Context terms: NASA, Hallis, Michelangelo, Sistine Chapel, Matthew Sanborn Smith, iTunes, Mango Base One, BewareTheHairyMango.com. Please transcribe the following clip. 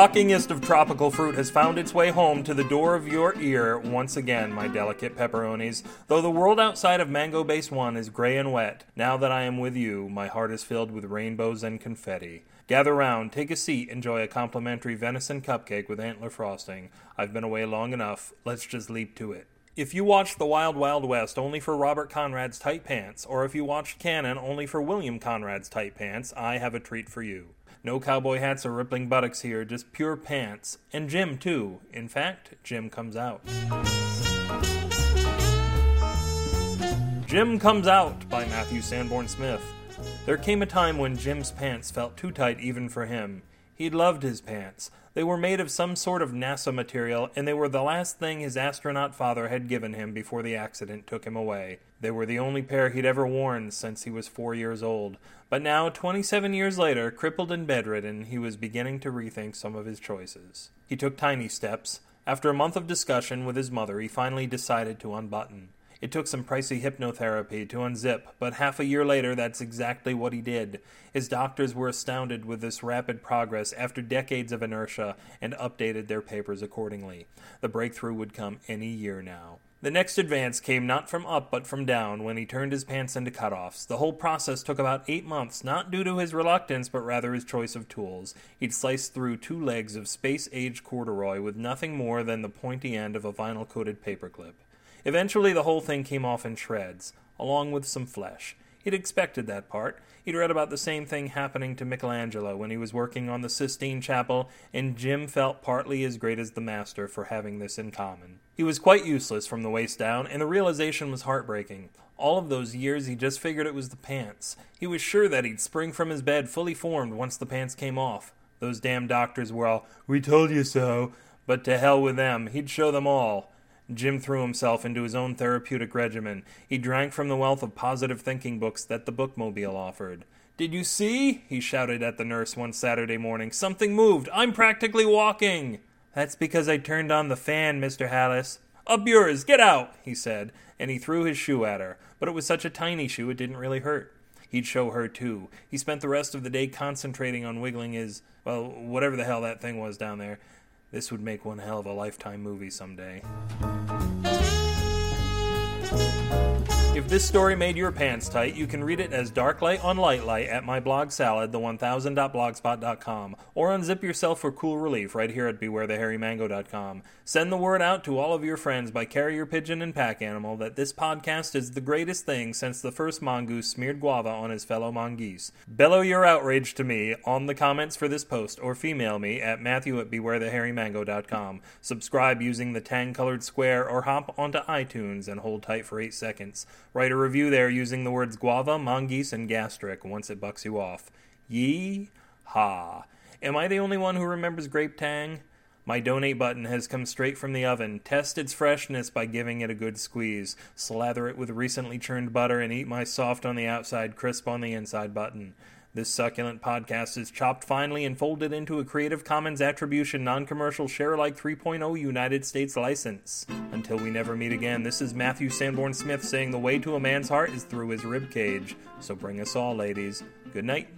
rockingest of tropical fruit has found its way home to the door of your ear once again, my delicate pepperonis. Though the world outside of Mango Base One is gray and wet, now that I am with you, my heart is filled with rainbows and confetti. Gather round, take a seat, enjoy a complimentary venison cupcake with antler frosting. I've been away long enough, let's just leap to it. If you watched The Wild Wild West only for Robert Conrad's tight pants, or if you watched Canon only for William Conrad's tight pants, I have a treat for you. No cowboy hats or rippling buttocks here, just pure pants. And Jim, too. In fact, Jim comes out. Jim Comes Out by Matthew Sanborn Smith. There came a time when Jim's pants felt too tight even for him. He loved his pants. They were made of some sort of NASA material, and they were the last thing his astronaut father had given him before the accident took him away. They were the only pair he'd ever worn since he was 4 years old. But now, 27 years later, crippled and bedridden, he was beginning to rethink some of his choices. He took tiny steps. After a month of discussion with his mother, he finally decided to unbutton. It took some pricey hypnotherapy to unzip, but half a year later, that's exactly what he did. His doctors were astounded with this rapid progress after decades of inertia and updated their papers accordingly. The breakthrough would come any year now. The next advance came not from up but from down when he turned his pants into cutoffs. The whole process took about 8 months, not due to his reluctance but rather his choice of tools. He'd sliced through 2 legs of space-age corduroy with nothing more than the pointy end of a vinyl-coated paperclip. Eventually, the whole thing came off in shreds, along with some flesh. He'd expected that part. He'd read about the same thing happening to Michelangelo when he was working on the Sistine Chapel, and Jim felt partly as great as the master for having this in common. He was quite useless from the waist down, and the realization was heartbreaking. All of those years, he just figured it was the pants. He was sure that he'd spring from his bed fully formed once the pants came off. Those damn doctors were all, "We told you so," but to hell with them. He'd show them all. Jim threw himself into his own therapeutic regimen. He drank from the wealth of positive thinking books that the bookmobile offered. "Did you see?" he shouted at the nurse one Saturday morning. "Something moved. I'm practically walking." "That's because I turned on the fan, Mr. Hallis." "Up yours. Get out," he said, and he threw his shoe at her. But it was such a tiny shoe it didn't really hurt. He'd show her, too. He spent the rest of the day concentrating on wiggling his, well, whatever the hell that thing was down there. This would make one hell of a Lifetime movie someday. If this story made your pants tight, you can read it as Darklight on Lightlight at my blog Salad, the1000.blogspot.com, or unzip yourself for cool relief right here at BewareTheHairyMango.com. Send the word out to all of your friends by carrier pigeon and pack animal that this podcast is the greatest thing since the first mongoose smeared guava on his fellow mongoose. Bellow your outrage to me on the comments for this post, or female me at Matthew@BewareTheHairyMango.com. Subscribe using the tan-colored square, or hop onto iTunes and hold tight for 8 seconds. Write a review there using the words guava, mongoose, and gastric once it bucks you off. Yee-haw. Am I the only one who remembers grape tang? My donate button has come straight from the oven. Test its freshness by giving it a good squeeze. Slather it with recently churned butter and eat my soft on the outside, crisp on the inside button. This succulent podcast is chopped finely and folded into a Creative Commons Attribution Non-Commercial Share-alike 3.0 United States license. Until we never meet again, this is Matthew Sanborn Smith saying the way to a man's heart is through his rib cage. So bring us all, ladies. Good night.